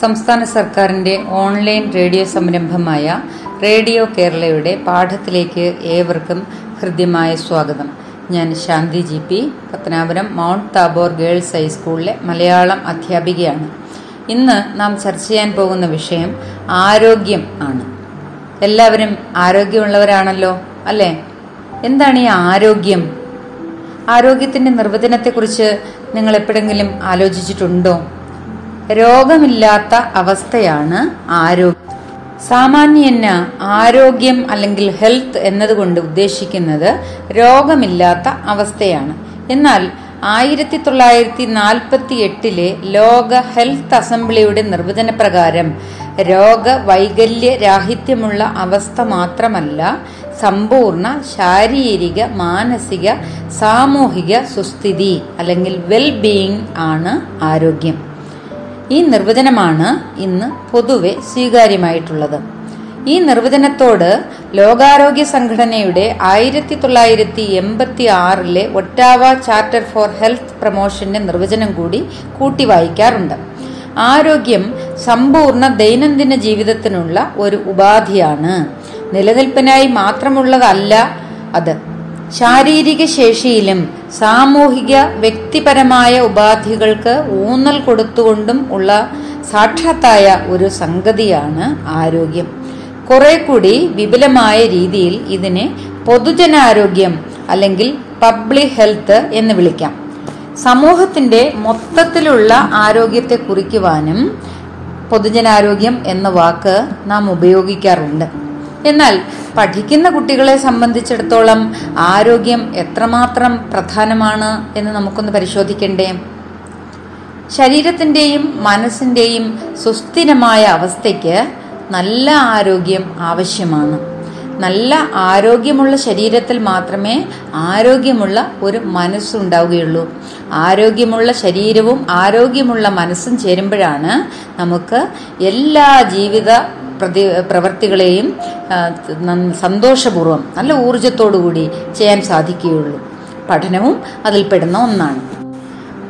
സംസ്ഥാന സർക്കാരിൻ്റെ online radio സംരംഭമായ റേഡിയോ കേരളയുടെ പാഠത്തിലേക്ക് ഏവർക്കും ഹൃദ്യമായ സ്വാഗതം. ഞാൻ Shanthi G P, Pathanapuram Mount Tabor girls ഹൈസ്കൂളിലെ മലയാളം അധ്യാപികയാണ്. ഇന്ന് നാം ചർച്ച ചെയ്യാൻ പോകുന്ന വിഷയം ആരോഗ്യം ആണ്. എല്ലാവരും ആരോഗ്യമുള്ളവരാണല്ലോ, അല്ലേ? എന്താണ് ഈ ആരോഗ്യം? ആരോഗ്യത്തിൻ്റെ നിർവചനത്തെക്കുറിച്ച് നിങ്ങൾ എപ്പോഴെങ്കിലും ആലോചിച്ചിട്ടുണ്ടോ? രോഗമില്ലാത്ത അവസ്ഥയാണ് ആരോഗ്യം. സാമാന്യേന ആരോഗ്യം അല്ലെങ്കിൽ ഹെൽത്ത് എന്നതുകൊണ്ട് ഉദ്ദേശിക്കുന്നത് രോഗമില്ലാത്ത അവസ്ഥയാണ്. എന്നാൽ 1948 ലോക ഹെൽത്ത് അസംബ്ലിയുടെ നിർവചനപ്രകാരം രോഗവൈകല്യരാഹിത്യമുള്ള അവസ്ഥ മാത്രമല്ല, സമ്പൂർണ്ണ ശാരീരിക, മാനസിക, സാമൂഹിക സുസ്ഥിതി അല്ലെങ്കിൽ വെൽബീയിങ് ആണ് ആരോഗ്യം. ഈ നിർവചനമാണ് ഇന്ന് പൊതുവെ സ്വീകാര്യമായിട്ടുള്ളത്. ഈ നിർവചനത്തോട് ലോകാരോഗ്യ സംഘടനയുടെ 1986 ഒട്ടാവ ചാർട്ടർ ഫോർ ഹെൽത്ത് പ്രൊമോഷന്റെ നിർവചനം കൂടി കൂട്ടി വായിക്കാറുണ്ട്. ആരോഗ്യം സമ്പൂർണ്ണ ദൈനംദിന ജീവിതത്തിനുള്ള ഒരു ഉപാധിയാണ്, നിലനിൽപ്പിനായി മാത്രമുള്ളതല്ല. അത് ശാരീരിക ശേഷിയിലും സാമൂഹിക വ്യക്തിപരമായ ഉപാധികൾക്ക് ഊന്നൽ കൊടുത്തുകൊണ്ടും ഉള്ള സാക്ഷാത്തായ ഒരു സംഗതിയാണ് ആരോഗ്യം. കുറെ കൂടി വിപുലമായ രീതിയിൽ ഇതിനെ പൊതുജനാരോഗ്യം അല്ലെങ്കിൽ പബ്ലിക് ഹെൽത്ത് എന്ന് വിളിക്കാം. സമൂഹത്തിന്റെ മൊത്തത്തിലുള്ള ആരോഗ്യത്തെ കുറിക്കുവാനും പൊതുജനാരോഗ്യം എന്ന വാക്ക് നാം ഉപയോഗിക്കാറുണ്ട്. എന്നാൽ പഠിക്കുന്ന കുട്ടികളെ സംബന്ധിച്ചിടത്തോളം ആരോഗ്യം എത്രമാത്രം പ്രധാനമാണ് എന്ന് നമുക്കൊന്ന് പരിശോധിക്കണ്ടേ. ശരീരത്തിൻ്റെയും മനസ്സിൻ്റെയും സുസ്ഥിരമായ അവസ്ഥയ്ക്ക് നല്ല ആരോഗ്യം ആവശ്യമാണ്. നല്ല ആരോഗ്യമുള്ള ശരീരത്തിൽ മാത്രമേ ആരോഗ്യമുള്ള ഒരു മനസ്സുണ്ടാവുകയുള്ളൂ. ആരോഗ്യമുള്ള ശരീരവും ആരോഗ്യമുള്ള മനസ്സും ചേരുമ്പോഴാണ് നമുക്ക് എല്ലാ ജീവിത പ്രവർത്തികളെയും സന്തോഷപൂർവ്വം നല്ല ഊർജത്തോടുകൂടി ചെയ്യാൻ സാധിക്കുകയുള്ളൂ. പഠനവും അതിൽപ്പെടുന്ന ഒന്നാണ്.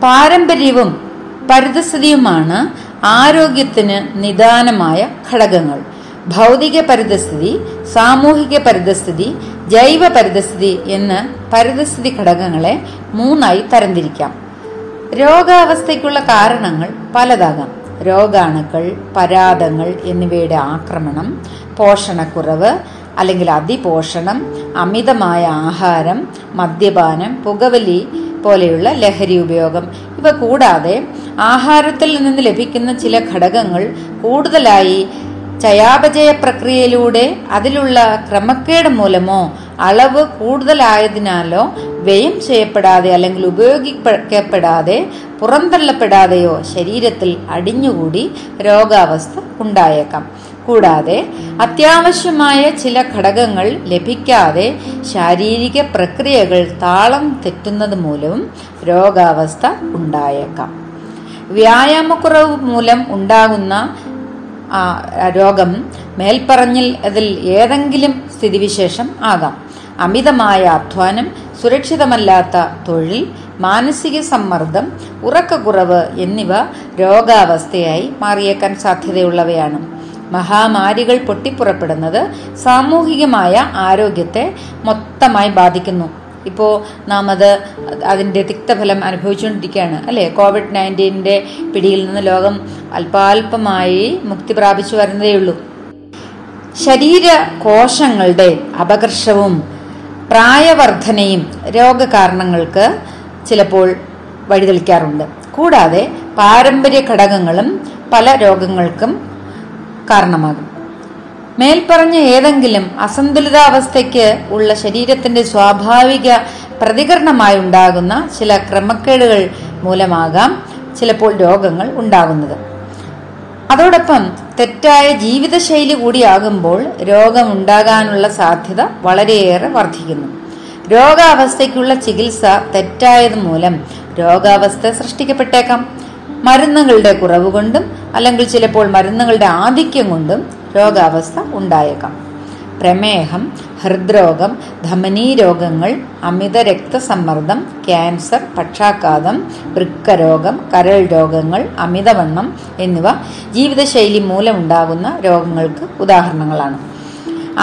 പാരമ്പര്യവും പരിതസ്ഥിതിയുമാണ് ആരോഗ്യത്തിന് നിദാനമായ ഘടകങ്ങൾ. ഭൗതിക പരിതസ്ഥിതി, സാമൂഹിക പരിതസ്ഥിതി, ജൈവ പരിതസ്ഥിതി എന്ന് പരിതസ്ഥിതി ഘടകങ്ങളെ മൂന്നായി തരംതിരിക്കാം. രോഗാവസ്ഥയ്ക്കുള്ള കാരണങ്ങൾ പലതാകാം. രോഗാണുക്കൾ, പരാദങ്ങൾ എന്നിവയുടെ ആക്രമണം, പോഷണക്കുറവ് അല്ലെങ്കിൽ അതിപോഷണം, അമിതമായ ആഹാരം, മദ്യപാനം, പുകവലി പോലെയുള്ള ലഹരി ഉപയോഗം ഇവ കൂടാതെ ആഹാരത്തിൽ നിന്ന് ലഭിക്കുന്ന ചില ഘടകങ്ങൾ കൂടുതലായി ചയാപചയ പ്രക്രിയയിലൂടെ അതിലുള്ള ക്രമക്കേട് മൂലമോ അളവ് കൂടുതലായതിനാലോ വ്യയം ചെയ്യപ്പെടാതെ അല്ലെങ്കിൽ ഉപയോഗിക്കപ്പെടാതെ പുറന്തള്ളപ്പെടാതെയോ ശരീരത്തിൽ അടിഞ്ഞുകൂടി രോഗാവസ്ഥ ഉണ്ടായേക്കാം. കൂടാതെ അത്യാവശ്യമായ ചില ഘടകങ്ങൾ ലഭിക്കാതെ ശാരീരിക പ്രക്രിയകൾ താളം തെറ്റുന്നത് മൂലവും രോഗാവസ്ഥ ഉണ്ടായേക്കാം. വ്യായാമക്കുറവ് മൂലം ഉണ്ടാകുന്ന രോഗം മേൽപ്പറഞ്ഞിൽ അതിൽ ഏതെങ്കിലും സ്ഥിതിവിശേഷം ആകാം. അമിതമായ അധ്വാനം, സുരക്ഷിതമല്ലാത്ത തൊഴിൽ, മാനസിക സമ്മർദ്ദം, ഉറക്കക്കുറവ് എന്നിവ രോഗാവസ്ഥയായി മാറിയേക്കാൻ സാധ്യതയുള്ളവയാണ്. മഹാമാരികൾ പൊട്ടിപ്പുറപ്പെടുന്നത് സാമൂഹികമായ ആരോഗ്യത്തെ മൊത്തമായി ബാധിക്കുന്നു. ഇപ്പോൾ നാം അതിൻ്റെ തിക്തഫലം അനുഭവിച്ചുകൊണ്ടിരിക്കുകയാണ്, അല്ലേ? COVID-19 പിടിയിൽ നിന്ന് ലോകം അല്പാൽപമായി മുക്തി പ്രാപിച്ചു വരുന്നതേയുള്ളൂ. ശരീര കോശങ്ങളുടെ അപകർഷവും പ്രായവർദ്ധനയും രോഗകാരണങ്ങൾക്ക് ചിലപ്പോൾ വഴിതെളിക്കാറുണ്ട്. കൂടാതെ പാരമ്പര്യ ഘടകങ്ങളും പല രോഗങ്ങൾക്കും കാരണമാകും. മേൽപ്പറഞ്ഞ ഏതെങ്കിലും അസന്തുലിതാവസ്ഥയ്ക്ക് ഉള്ള ശരീരത്തിന്റെ സ്വാഭാവിക പ്രതികരണമായി ഉണ്ടാകുന്ന ചില ക്രമക്കേടുകൾ മൂലമാകാം ചിലപ്പോൾ രോഗങ്ങൾ ഉണ്ടാകുന്നത്. അതോടൊപ്പം തെറ്റായ തെറ്റായ ജീവിതശൈലി കൂടിയാകുമ്പോൾ രോഗമുണ്ടാകാനുള്ള സാധ്യത വളരെയേറെ വർദ്ധിക്കുന്നു. രോഗാവസ്ഥയ്ക്കുള്ള ചികിത്സ തെറ്റായത് മൂലം രോഗാവസ്ഥ സൃഷ്ടിക്കപ്പെട്ടേക്കാം. മരുന്നുകളുടെ കുറവ് കൊണ്ടും അല്ലെങ്കിൽ ചിലപ്പോൾ മരുന്നുകളുടെ ആധിക്യം കൊണ്ടും രോഗാവസ്ഥ ഉണ്ടായേക്കാം. പ്രമേഹം, ഹൃദ്രോഗം, ധമനീരോഗങ്ങൾ, അമിത രക്തസമ്മർദ്ദം, ക്യാൻസർ, പക്ഷാഘാതം, വൃക്കരോഗം, കരൾ രോഗങ്ങൾ, അമിതവണ്ണം എന്നിവ ജീവിതശൈലി മൂലമുണ്ടാകുന്ന രോഗങ്ങൾക്ക് ഉദാഹരണങ്ങളാണ്.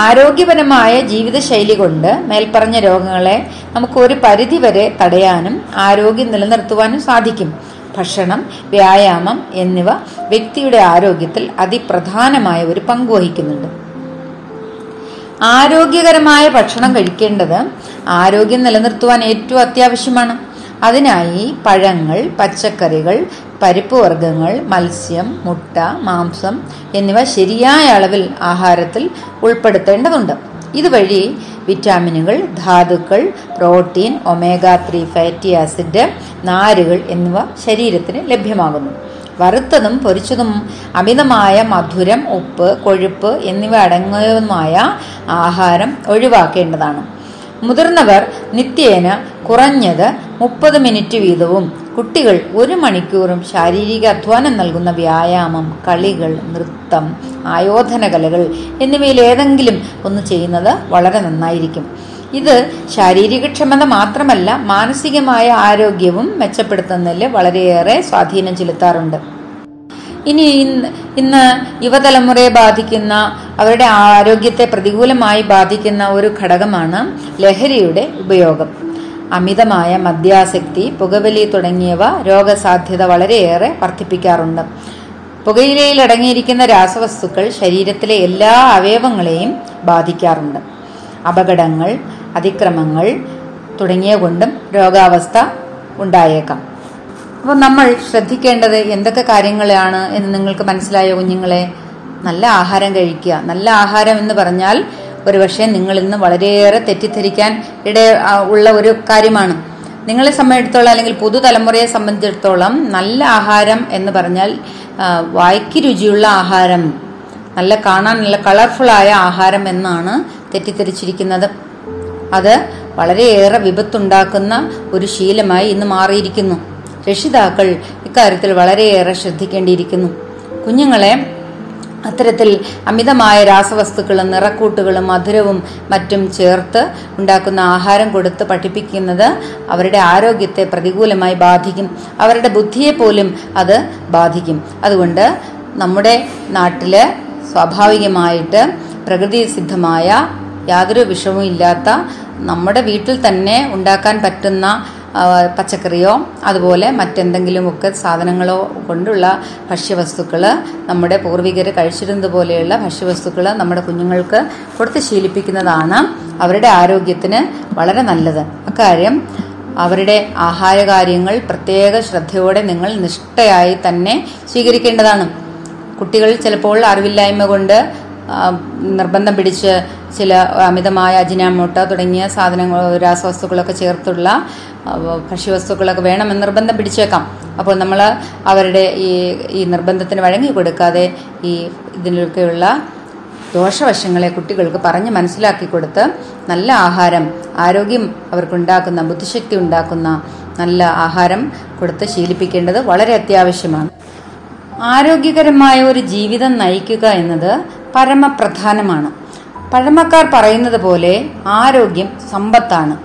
ആരോഗ്യപരമായ ജീവിതശൈലി കൊണ്ട് മേൽപ്പറഞ്ഞ രോഗങ്ങളെ നമുക്ക് ഒരു പരിധിവരെ തടയാനും ആരോഗ്യം നിലനിർത്തുവാനും സാധിക്കും. ഭക്ഷണം, വ്യായാമം എന്നിവ വ്യക്തിയുടെ ആരോഗ്യത്തിൽ അതിപ്രധാനമായ ഒരു പങ്ക് വഹിക്കുന്നുണ്ട്. ആരോഗ്യകരമായ ഭക്ഷണം കഴിക്കേണ്ടത് ആരോഗ്യം നിലനിർത്തുവാൻ ഏറ്റവും അത്യാവശ്യമാണ്. അതിനായി പഴങ്ങൾ, പച്ചക്കറികൾ, പരിപ്പ് വർഗ്ഗങ്ങൾ, മത്സ്യം, മുട്ട, മാംസം എന്നിവ ശരിയായ അളവിൽ ആഹാരത്തിൽ ഉൾപ്പെടുത്തേണ്ടതുണ്ട്. ഇതുവഴി വിറ്റാമിനുകൾ, ധാതുക്കൾ, പ്രോട്ടീൻ, ഒമേഗ 3 ഫാറ്റി ആസിഡ്, നാരുകൾ എന്നിവ ശരീരത്തിന് ലഭ്യമാകുന്നു. വറുത്തതും പൊരിച്ചതും അമിതമായ മധുരം, ഉപ്പ്, കൊഴുപ്പ് എന്നിവ അടങ്ങിയതുമായ ആഹാരം ഒഴിവാക്കേണ്ടതാണ്. മുതിർന്നവർ നിത്യേന കുറഞ്ഞത് 30 മിനിറ്റ് വീതവും കുട്ടികൾ 1 മണിക്കൂറും ശാരീരിക അധ്വാനം നൽകുന്ന വ്യായാമം, കളികൾ, നൃത്തം, ആയോധന കലകൾ എന്നിവയിൽ ഏതെങ്കിലും ഒന്ന് ചെയ്യുന്നത് വളരെ നന്നായിരിക്കും. ഇത് ശാരീരികക്ഷമത മാത്രമല്ല, മാനസികമായ ആരോഗ്യവും മെച്ചപ്പെടുത്തുന്നതിൽ വളരെയേറെ സ്വാധീനം ചെലുത്താറുണ്ട്. ഇനി ഇന്ന് യുവതലമുറയെ ബാധിക്കുന്ന, അവരുടെ ആരോഗ്യത്തെ പ്രതികൂലമായി ബാധിക്കുന്ന ഒരു ഘടകമാണ് ലഹരിയുടെ ഉപയോഗം. അമിതമായ മദ്യാസക്തി, പുകവലി തുടങ്ങിയവ രോഗസാധ്യത വളരെയേറെ വർദ്ധിപ്പിക്കാറുണ്ട്. പുകയിലയിൽ അടങ്ങിയിരിക്കുന്ന രാസവസ്തുക്കൾ ശരീരത്തിലെ എല്ലാ അവയവങ്ങളെയും ബാധിക്കാറുണ്ട്. അപകടങ്ങൾ, അതിക്രമങ്ങൾ തുടങ്ങിയ കൊണ്ടും രോഗാവസ്ഥ ഉണ്ടായേക്കാം. അപ്പോൾ നമ്മൾ ശ്രദ്ധിക്കേണ്ടത് എന്തൊക്കെ കാര്യങ്ങളാണ് എന്ന് നിങ്ങൾക്ക് മനസ്സിലായോ കുഞ്ഞുങ്ങളെ? നല്ല ആഹാരം കഴിക്കുക. നല്ല ആഹാരം എന്ന് പറഞ്ഞാൽ ഒരുപക്ഷെ നിങ്ങൾ ഇന്ന് വളരെയേറെ തെറ്റിദ്ധരിക്കാൻ ഉള്ള ഒരു കാര്യമാണ്. നിങ്ങളെ സംബന്ധിച്ചിടത്തോളം അല്ലെങ്കിൽ പുതുതലമുറയെ സംബന്ധിച്ചിടത്തോളം നല്ല ആഹാരം എന്ന് പറഞ്ഞാൽ വായ്ക്ക് രുചിയുള്ള ആഹാരം, നല്ല കാണാൻ നല്ല കളർഫുള്ളായ ആഹാരം എന്നാണ് തെറ്റിദ്ധരിച്ചിരിക്കുന്നത്. അത് വളരെയേറെ വിപത്തുണ്ടാക്കുന്ന ഒരു ശീലമായി ഇന്ന് മാറിയിരിക്കുന്നു. രക്ഷിതാക്കൾ ഇക്കാര്യത്തിൽ വളരെയേറെ ശ്രദ്ധിക്കേണ്ടിയിരിക്കുന്നു. കുഞ്ഞുങ്ങളെ അത്തരത്തിൽ അമിതമായ രാസവസ്തുക്കളും നിറക്കൂട്ടുകളും മധുരവും മറ്റും ചേർത്ത് ഉണ്ടാക്കുന്ന ആഹാരം കൊടുത്ത് പഠിപ്പിക്കുന്നത് അവരുടെ ആരോഗ്യത്തെ പ്രതികൂലമായി ബാധിക്കും. അവരുടെ ബുദ്ധിയെ പോലും അത് ബാധിക്കും. അതുകൊണ്ട് നമ്മുടെ നാട്ടിൽ സ്വാഭാവികമായിട്ട് പ്രകൃതി സിദ്ധമായ യാതൊരു വിഷവും ഇല്ലാത്ത നമ്മുടെ വീട്ടിൽ തന്നെ ഉണ്ടാക്കാൻ പറ്റുന്ന പച്ചക്കറിയോ അതുപോലെ മറ്റെന്തെങ്കിലുമൊക്കെ സാധനങ്ങളോ കൊണ്ടുള്ള ഭക്ഷ്യവസ്തുക്കൾ, നമ്മുടെ പൂർവികർ കഴിച്ചിരുന്നത് പോലെയുള്ള ഭക്ഷ്യവസ്തുക്കൾ നമ്മുടെ കുഞ്ഞുങ്ങൾക്ക് കൊടുത്ത് ശീലിപ്പിക്കുന്നതാണ് അവരുടെ ആരോഗ്യത്തിന് വളരെ നല്ലത്. അക്കാര്യം അവരുടെ ആഹാരകാര്യങ്ങൾ പ്രത്യേക ശ്രദ്ധയോടെ നിങ്ങൾ നിഷ്ഠയായി തന്നെ സ്വീകരിക്കേണ്ടതാണ്. കുട്ടികൾ ചിലപ്പോൾ അറിവില്ലായ്മ കൊണ്ട് നിർബന്ധം പിടിച്ച് ചില അമിതമായ അജിനാമോട്ട തുടങ്ങിയ സാധനങ്ങൾ, രാസവസ്തുക്കളൊക്കെ ചേർത്തുള്ള ഭക്ഷ്യവസ്തുക്കളൊക്കെ വേണമെന്ന് നിർബന്ധം പിടിച്ചേക്കാം. അപ്പോൾ നമ്മൾ അവരുടെ ഈ നിർബന്ധത്തിന് വഴങ്ങി കൊടുക്കാതെ ഈ ഇതിലൊക്കെയുള്ള ദോഷവശങ്ങളെ കുട്ടികൾക്ക് പറഞ്ഞ് മനസ്സിലാക്കി കൊടുത്ത് നല്ല ആഹാരം, ആരോഗ്യം അവർക്കുണ്ടാക്കുന്ന, ബുദ്ധിശക്തി ഉണ്ടാക്കുന്ന നല്ല ആഹാരം കൊടുത്ത് ശീലിപ്പിക്കേണ്ടത് വളരെ അത്യാവശ്യമാണ്. ആരോഗ്യകരമായ ഒരു ജീവിതം നയിക്കുക എന്നത് പരമപ്രധാനമാണ്. പഴമക്കാർ പറയുന്നത് പോലെ ആരോഗ്യം സമ്പത്താണ്.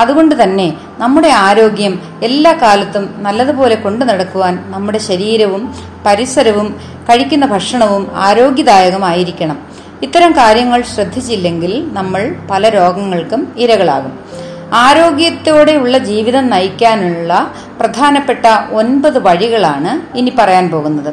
അതുകൊണ്ട് തന്നെ നമ്മുടെ ആരോഗ്യം എല്ലാ കാലത്തും നല്ലതുപോലെ കൊണ്ടു നടക്കുവാൻ നമ്മുടെ ശരീരവും പരിസരവും കഴിക്കുന്ന ഭക്ഷണവും ആരോഗ്യദായകമായിരിക്കണം. ഇത്തരം കാര്യങ്ങൾ ശ്രദ്ധിച്ചില്ലെങ്കിൽ നമ്മൾ പല രോഗങ്ങൾക്കും ഇരകളാകും. ആരോഗ്യത്തോടെയുള്ള ജീവിതം നയിക്കാനുള്ള പ്രധാനപ്പെട്ട 9 വഴികളാണ് ഇനി പറയാൻ പോകുന്നത്.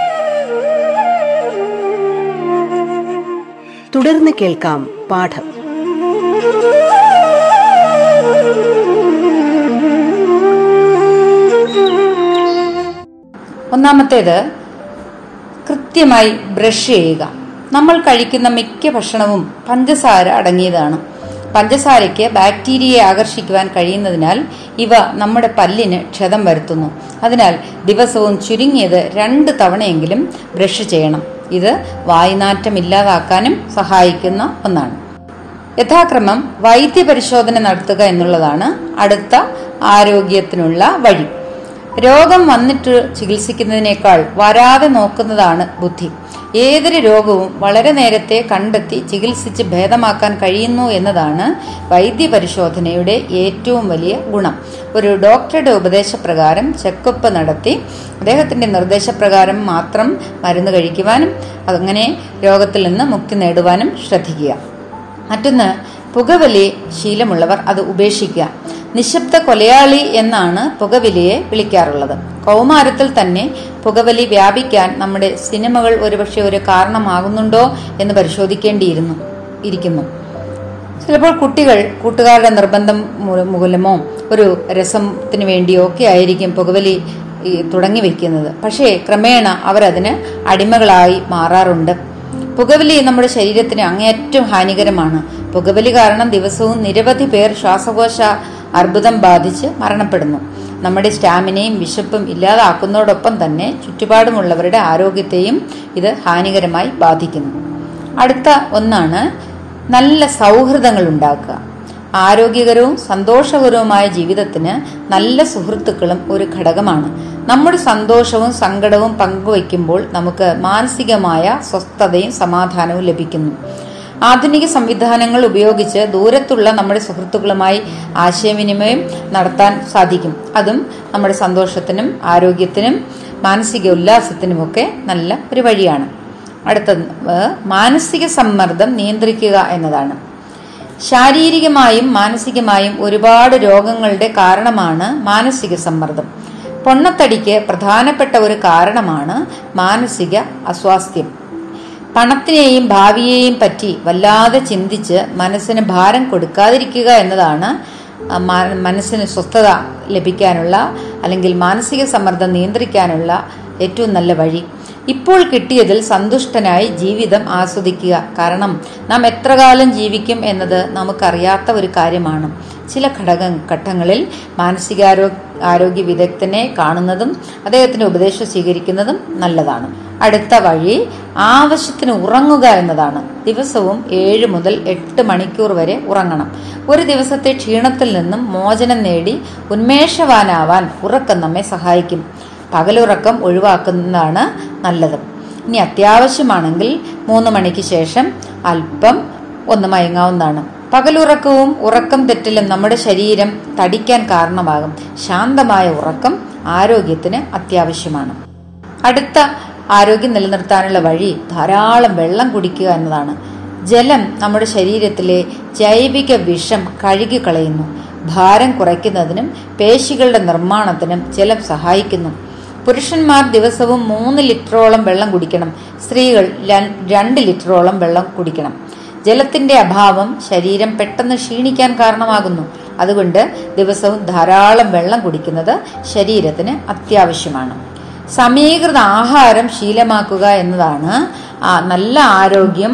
തുടർന്ന് കേൾക്കാം പാഠം. ഒന്നാമത്തേത്, കൃത്യമായി ബ്രഷ് ചെയ്യുക. നമ്മൾ കഴിക്കുന്ന മിക്ക ഭക്ഷണവും പഞ്ചസാര അടങ്ങിയതാണ്. പഞ്ചസാരയ്ക്ക് ബാക്ടീരിയയെ ആകർഷിക്കുവാൻ കഴിയുന്നതിനാൽ ഇവ നമ്മുടെ പല്ലിന് ക്ഷതം വരുത്തുന്നു. അതിനാൽ ദിവസവും ചുരുങ്ങിയത് 2 തവണയെങ്കിലും ബ്രഷ് ചെയ്യണം. ഇത് വായുനാറ്റം ഇല്ലാതാക്കാനും സഹായിക്കുന്ന ഒന്നാണ്. യഥാക്രമം വൈദ്യപരിശോധന നടത്തുക എന്നുള്ളതാണ് അടുത്ത ആരോഗ്യത്തിനുള്ള വഴി. രോഗം വന്നിട്ട് ചികിത്സിക്കുന്നതിനേക്കാൾ വരാതെ നോക്കുന്നതാണ് ബുദ്ധി. ഏതൊരു രോഗവും വളരെ നേരത്തെ കണ്ടെത്തി ചികിത്സിച്ച് ഭേദമാക്കാൻ കഴിയുന്നു എന്നതാണ് വൈദ്യപരിശോധനയുടെ ഏറ്റവും വലിയ ഗുണം. ഒരു ഡോക്ടറുടെ ഉപദേശപ്രകാരം ചെക്കപ്പ് നടത്തി അദ്ദേഹത്തിൻ്റെ നിർദ്ദേശപ്രകാരം മാത്രം മരുന്ന് കഴിക്കുവാനും അങ്ങനെ രോഗത്തിൽ നിന്ന് മുക്തി നേടുവാനും ശ്രദ്ധിക്കുക. മറ്റൊന്ന്, പുകവലി ശീലമുള്ളവർ അത് ഉപേക്ഷിക്കുക. നിശബ്ദ കൊലയാളി എന്നാണ് പുകവലിയെ വിളിക്കാറുള്ളത്. കൗമാരത്തിൽ തന്നെ പുകവലി വ്യാപിക്കാൻ നമ്മുടെ സിനിമകൾ ഒരുപക്ഷെ ഒരു കാരണമാകുന്നുണ്ടോ എന്ന് പരിശോധിക്കേണ്ടിയിരിക്കുന്നു. ചിലപ്പോൾ കുട്ടികൾ കൂട്ടുകാരുടെ നിർബന്ധം മൂലമോ ഒരു രസത്തിന് വേണ്ടിയോ ഒക്കെ ആയിരിക്കും പുകവലി തുടങ്ങി വയ്ക്കുന്നത്. പക്ഷേ ക്രമേണ അവരതിന് അടിമകളായി മാറാറുണ്ട്. പുകവലി നമ്മുടെ ശരീരത്തിന് അങ്ങേയറ്റം ഹാനികരമാണ്. പുകവലി കാരണം ദിവസവും നിരവധി പേർ ശ്വാസകോശ അർബുദം ബാധിച്ച് മരണപ്പെടുന്നു. നമ്മുടെ സ്റ്റാമിനയും വിശപ്പും ഇല്ലാതാക്കുന്നതോടൊപ്പം തന്നെ ചുറ്റുപാടുമുള്ളവരുടെ ആരോഗ്യത്തെയും ഇത് ഹാനികരമായി ബാധിക്കുന്നു. അടുത്ത ഒന്നാണ് നല്ല സൗഹൃദങ്ങൾ ഉണ്ടാക്കുക. ആരോഗ്യകരവും സന്തോഷകരവുമായ ജീവിതത്തിന് നല്ല സുഹൃത്തുക്കളും ഒരു ഘടകമാണ്. നമ്മുടെ സന്തോഷവും സങ്കടവും പങ്കുവയ്ക്കുമ്പോൾ നമുക്ക് മാനസികമായ സ്വസ്ഥതയും സമാധാനവും ലഭിക്കുന്നു. ആധുനിക സംവിധാനങ്ങൾ ഉപയോഗിച്ച് ദൂരത്തുള്ള നമ്മുടെ സുഹൃത്തുക്കളുമായി ആശയവിനിമയം നടത്താൻ സാധിക്കും. അതും നമ്മുടെ സന്തോഷത്തിനും ആരോഗ്യത്തിനും മാനസിക ഉല്ലാസത്തിനുമൊക്കെ നല്ല ഒരു വഴിയാണ്. അടുത്തത്, മാനസിക സമ്മർദ്ദം നിയന്ത്രിക്കുക എന്നതാണ്. ശാരീരികമായും മാനസികമായും ഒരുപാട് രോഗങ്ങളുടെ കാരണമാണ് മാനസിക സമ്മർദ്ദം. പൊണ്ണത്തടിക്ക് പ്രധാനപ്പെട്ട ഒരു കാരണമാണ് മാനസിക അസ്വാസ്ഥ്യം. പണത്തിനെയും ഭാവിയെയും പറ്റി വല്ലാതെ ചിന്തിച്ച് മനസ്സിന് ഭാരം കൊടുക്കാതിരിക്കുക എന്നതാണ് മനസ്സിന് സ്വസ്ഥത ലഭിക്കാനുള്ള അല്ലെങ്കിൽ മാനസിക സമ്മർദ്ദം നിയന്ത്രിക്കാനുള്ള ഏറ്റവും നല്ല വഴി. ഇപ്പോൾ കിട്ടിയതിൽ സന്തുഷ്ടനായി ജീവിതം ആസ്വദിക്കുക. കാരണം നാം എത്ര കാലം ജീവിക്കും എന്നത് നമുക്കറിയാത്ത ഒരു കാര്യമാണ്. ചില ഘട്ടങ്ങളിൽ മാനസികാരോഗ്യ വിദഗ്ധനെ കാണുന്നതും അദ്ദേഹത്തിൻ്റെ ഉപദേശം സ്വീകരിക്കുന്നതും നല്ലതാണ്. അടുത്ത വഴി, ആവശ്യത്തിന് ഉറങ്ങുക എന്നതാണ്. ദിവസവും 7 മുതൽ 8 മണിക്കൂർ വരെ ഉറങ്ങണം. ഒരു ദിവസത്തെ ക്ഷീണത്തിൽ നിന്നും മോചനം നേടി ഉന്മേഷവാനാവാൻ ഉറക്കം നമ്മെ സഹായിക്കും. പകലുറക്കം ഒഴിവാക്കുന്നതാണ് നല്ലത്. ഇനി അത്യാവശ്യമാണെങ്കിൽ 3 മണിക്ക് ശേഷം അല്പം ഒന്ന് മയങ്ങാവുന്നതാണ്. പകലുറക്കവും ഉറക്കം തെറ്റലും നമ്മുടെ ശരീരം തടിക്കാൻ കാരണമാകും. ശാന്തമായ ഉറക്കം ആരോഗ്യത്തിന് അത്യാവശ്യമാണ്. അടുത്ത ആരോഗ്യം നിലനിർത്താനുള്ള വഴി ധാരാളം വെള്ളം കുടിക്കുക എന്നതാണ്. ജലം നമ്മുടെ ശരീരത്തിലെ ജൈവിക വിഷം കഴുകിക്കളയുന്നു. ഭാരം കുറയ്ക്കുന്നതിനും പേശികളുടെ നിർമ്മാണത്തിനും ജലം സഹായിക്കുന്നു. പുരുഷന്മാർ ദിവസവും 3 ലിറ്ററോളം വെള്ളം കുടിക്കണം. സ്ത്രീകൾ 2 ലിറ്ററോളം വെള്ളം കുടിക്കണം. ജലത്തിന്റെ അഭാവം ശരീരം പെട്ടെന്ന് ക്ഷീണിക്കാൻ കാരണമാകുന്നു. അതുകൊണ്ട് ദിവസവും ധാരാളം വെള്ളം കുടിക്കുന്നത് ശരീരത്തിന് അത്യാവശ്യമാണ്. സമീകൃത ആഹാരം ശീലമാക്കുക എന്നതാണ് നല്ല ആരോഗ്യം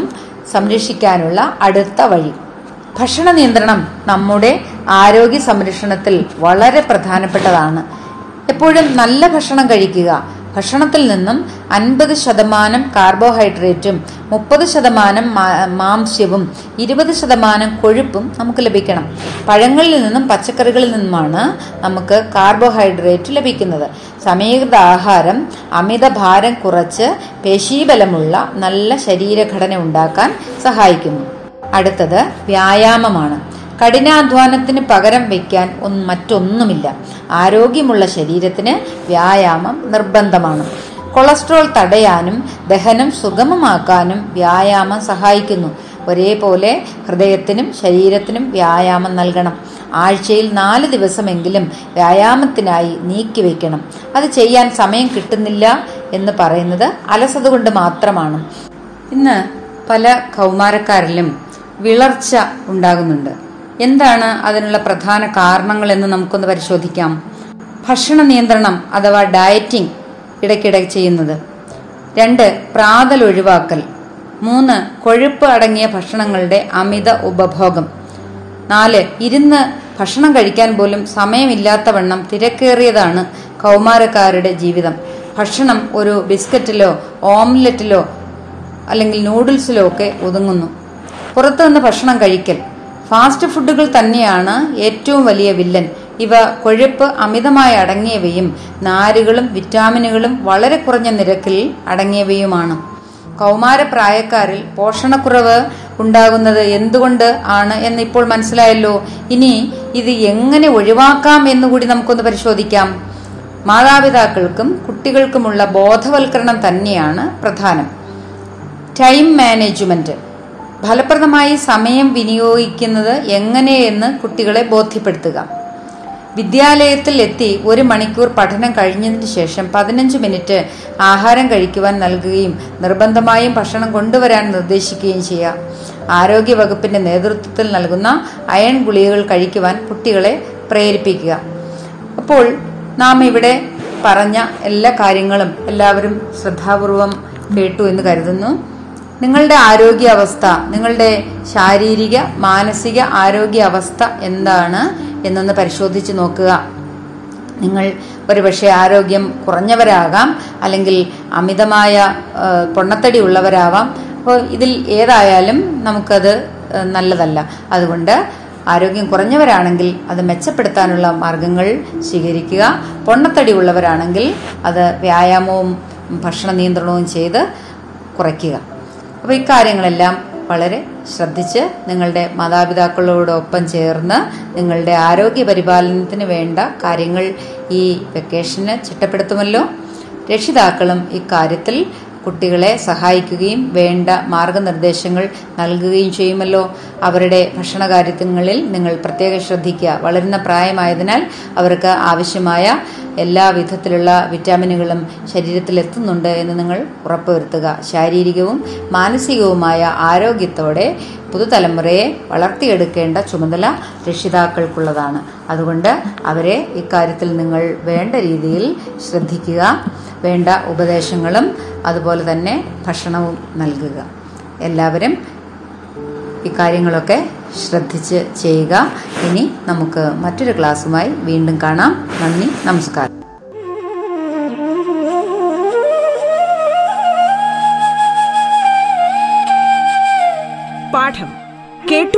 സംരക്ഷിക്കാനുള്ള അടുത്ത വഴി. ഭക്ഷണ നിയന്ത്രണം നമ്മുടെ ആരോഗ്യ സംരക്ഷണത്തിൽ വളരെ പ്രധാനപ്പെട്ടതാണ്. എപ്പോഴും നല്ല ഭക്ഷണം കഴിക്കുക. ഭക്ഷണത്തിൽ നിന്നും 50% കാർബോഹൈഡ്രേറ്റും 30% മാംസ്യവും 20% കൊഴുപ്പും നമുക്ക് ലഭിക്കണം. പഴങ്ങളിൽ നിന്നും പച്ചക്കറികളിൽ നിന്നുമാണ് നമുക്ക് കാർബോഹൈഡ്രേറ്റ് ലഭിക്കുന്നത്. സമീകൃത ആഹാരം അമിതഭാരം കുറച്ച് പേശീബലമുള്ള നല്ല ശരീരഘടന ഉണ്ടാക്കാൻ സഹായിക്കുന്നു. അടുത്തത് വ്യായാമമാണ്. കഠിനാധ്വാനത്തിന് പകരം വയ്ക്കാൻ മറ്റൊന്നുമില്ല. ആരോഗ്യമുള്ള ശരീരത്തിന് വ്യായാമം നിർബന്ധമാണ്. കൊളസ്ട്രോൾ തടയാനും ദഹനം സുഗമമാക്കാനും വ്യായാമം സഹായിക്കുന്നു. ഒരേപോലെ ഹൃദയത്തിനും ശരീരത്തിനും വ്യായാമം നൽകണം. ആഴ്ചയിൽ 4 ദിവസമെങ്കിലും വ്യായാമത്തിനായി നീക്കിവെക്കണം. അത് ചെയ്യാൻ സമയം കിട്ടുന്നില്ല എന്ന് പറയുന്നത് അലസത കൊണ്ട് മാത്രമാണ്. ഇന്ന് പല കൗമാരക്കാരിലും വിളർച്ച ഉണ്ടാകുന്നുണ്ട്. എന്താണ് അതിനുള്ള പ്രധാന കാരണങ്ങളെന്ന് നമുക്കൊന്ന് പരിശോധിക്കാം. ഭക്ഷണ നിയന്ത്രണം അഥവാ ഡയറ്റിംഗ് ഇടയ്ക്കിടെ ചെയ്യുന്നത്. 2, പ്രാതൽ ഒഴിവാക്കൽ. 3, കൊഴുപ്പ് അടങ്ങിയ ഭക്ഷണങ്ങളുടെ അമിത ഉപഭോഗം. 4, ഇരുന്ന് ഭക്ഷണം കഴിക്കാൻ പോലും സമയമില്ലാത്ത വണ്ണം തിരക്കേറിയതാണ് കൗമാരക്കാരുടെ ജീവിതം. ഭക്ഷണം ഒരു ബിസ്ക്കറ്റിലോ ഓംലെറ്റിലോ അല്ലെങ്കിൽ നൂഡിൽസിലോ ഒക്കെ ഒതുങ്ങുന്നു. പുറത്തുനിന്ന് ഭക്ഷണം കഴിക്കൽ. ഫാസ്റ്റ് ഫുഡുകൾ തന്നെയാണ് ഏറ്റവും വലിയ വില്ലൻ. ഇവ കൊഴുപ്പ് അമിതമായി അടങ്ങിയവയും നാരുകളും വിറ്റാമിനുകളും വളരെ കുറഞ്ഞ നിരക്കിൽ അടങ്ങിയവയുമാണ്. കൗമാരപ്രായക്കാരിൽ പോഷണക്കുറവ് ഉണ്ടാകുന്നത് എന്തുകൊണ്ട് ആണ് എന്ന് ഇപ്പോൾ മനസ്സിലായല്ലോ. ഇനി ഇത് എങ്ങനെ ഒഴിവാക്കാം എന്നുകൂടി നമുക്കൊന്ന് പരിശോധിക്കാം. മാതാപിതാക്കൾക്കും കുട്ടികൾക്കുമുള്ള ബോധവൽക്കരണം തന്നെയാണ് പ്രധാനം. ടൈം മാനേജ്മെന്റ്, ഫലപ്രദമായി സമയം വിനിയോഗിക്കുന്നത് എങ്ങനെയെന്ന് കുട്ടികളെ ബോധ്യപ്പെടുത്തുക. വിദ്യാലയത്തിൽ എത്തി 1 മണിക്കൂർ പഠനം കഴിഞ്ഞതിന് ശേഷം 15 മിനിറ്റ് ആഹാരം കഴിക്കുവാൻ നൽകുകയും നിർബന്ധമായും ഭക്ഷണം കൊണ്ടുവരാൻ നിർദ്ദേശിക്കുകയും ചെയ്യാം. ആരോഗ്യവകുപ്പിന്റെ നേതൃത്വത്തിൽ നൽകുന്ന അയൺ ഗുളികകൾ കഴിക്കുവാൻ കുട്ടികളെ പ്രേരിപ്പിക്കുക. അപ്പോൾ നാം ഇവിടെ പറഞ്ഞ എല്ലാ കാര്യങ്ങളും എല്ലാവരും ശ്രദ്ധാപൂർവം കേട്ടു എന്ന് കരുതുന്നു. നിങ്ങളുടെ ആരോഗ്യാവസ്ഥ, നിങ്ങളുടെ ശാരീരിക മാനസിക ആരോഗ്യാവസ്ഥ എന്താണ് എന്നൊന്ന് പരിശോധിച്ച് നോക്കുക. നിങ്ങൾ ഒരുപക്ഷെ ആരോഗ്യം കുറഞ്ഞവരാകാം, അല്ലെങ്കിൽ അമിതമായ പൊണ്ണത്തടി ഉള്ളവരാവാം. അപ്പോൾ ഇതിൽ ഏതായാലും നമുക്കത് നല്ലതല്ല. അതുകൊണ്ട് ആരോഗ്യം കുറഞ്ഞവരാണെങ്കിൽ അത് മെച്ചപ്പെടുത്താനുള്ള മാർഗങ്ങൾ സ്വീകരിക്കുക. പൊണ്ണത്തടി ഉള്ളവരാണെങ്കിൽ അത് വ്യായാമവും ഭക്ഷണ നിയന്ത്രണവും ചെയ്ത് കുറയ്ക്കുക. അപ്പോൾ ഇക്കാര്യങ്ങളെല്ലാം വളരെ ശ്രദ്ധിച്ച് നിങ്ങളുടെ മാതാപിതാക്കളോടൊപ്പം ചേർന്ന് നിങ്ങളുടെ ആരോഗ്യ പരിപാലനത്തിന് വേണ്ട കാര്യങ്ങൾ ഈ വെക്കേഷന് ചിട്ടപ്പെടുത്തുമല്ലോ. രക്ഷിതാക്കളും ഇക്കാര്യത്തിൽ കുട്ടികളെ സഹായിക്കുകയും വേണ്ട മാർഗനിർദ്ദേശങ്ങൾ നൽകുകയും ചെയ്യുമല്ലോ. അവരുടെ ഭക്ഷണകാര്യങ്ങളിൽ നിങ്ങൾ പ്രത്യേകം ശ്രദ്ധിക്കുക. വളരുന്ന പ്രായമായതിനാൽ അവർക്ക് ആവശ്യമായ എല്ലാ വിധത്തിലുള്ള വിറ്റാമിനുകളും ശരീരത്തിലെത്തുന്നുണ്ട് എന്ന് നിങ്ങൾ ഉറപ്പുവരുത്തുക. ശാരീരികവും മാനസികവുമായ ആരോഗ്യത്തോടെ പുതുതലമുറയെ വളർത്തിയെടുക്കേണ്ട ചുമതല രക്ഷിതാക്കൾക്കുള്ളതാണ്. അതുകൊണ്ട് അവരെ ഇക്കാര്യത്തിൽ നിങ്ങൾ വേണ്ട രീതിയിൽ ശ്രദ്ധിക്കുക. വേണ്ട ഉപദേശങ്ങളും അതുപോലെ തന്നെ ഭക്ഷണവും നൽകുക. എല്ലാവരും ഇക്കാര്യങ്ങളൊക്കെ ശ്രദ്ധിച്ച് ചെയ്യുക. ഇനി നമുക്ക് മറ്റൊരു ക്ലാസ്സുമായി വീണ്ടും കാണാം. നന്ദി, നമസ്കാരം. പാഠം കേട്ടു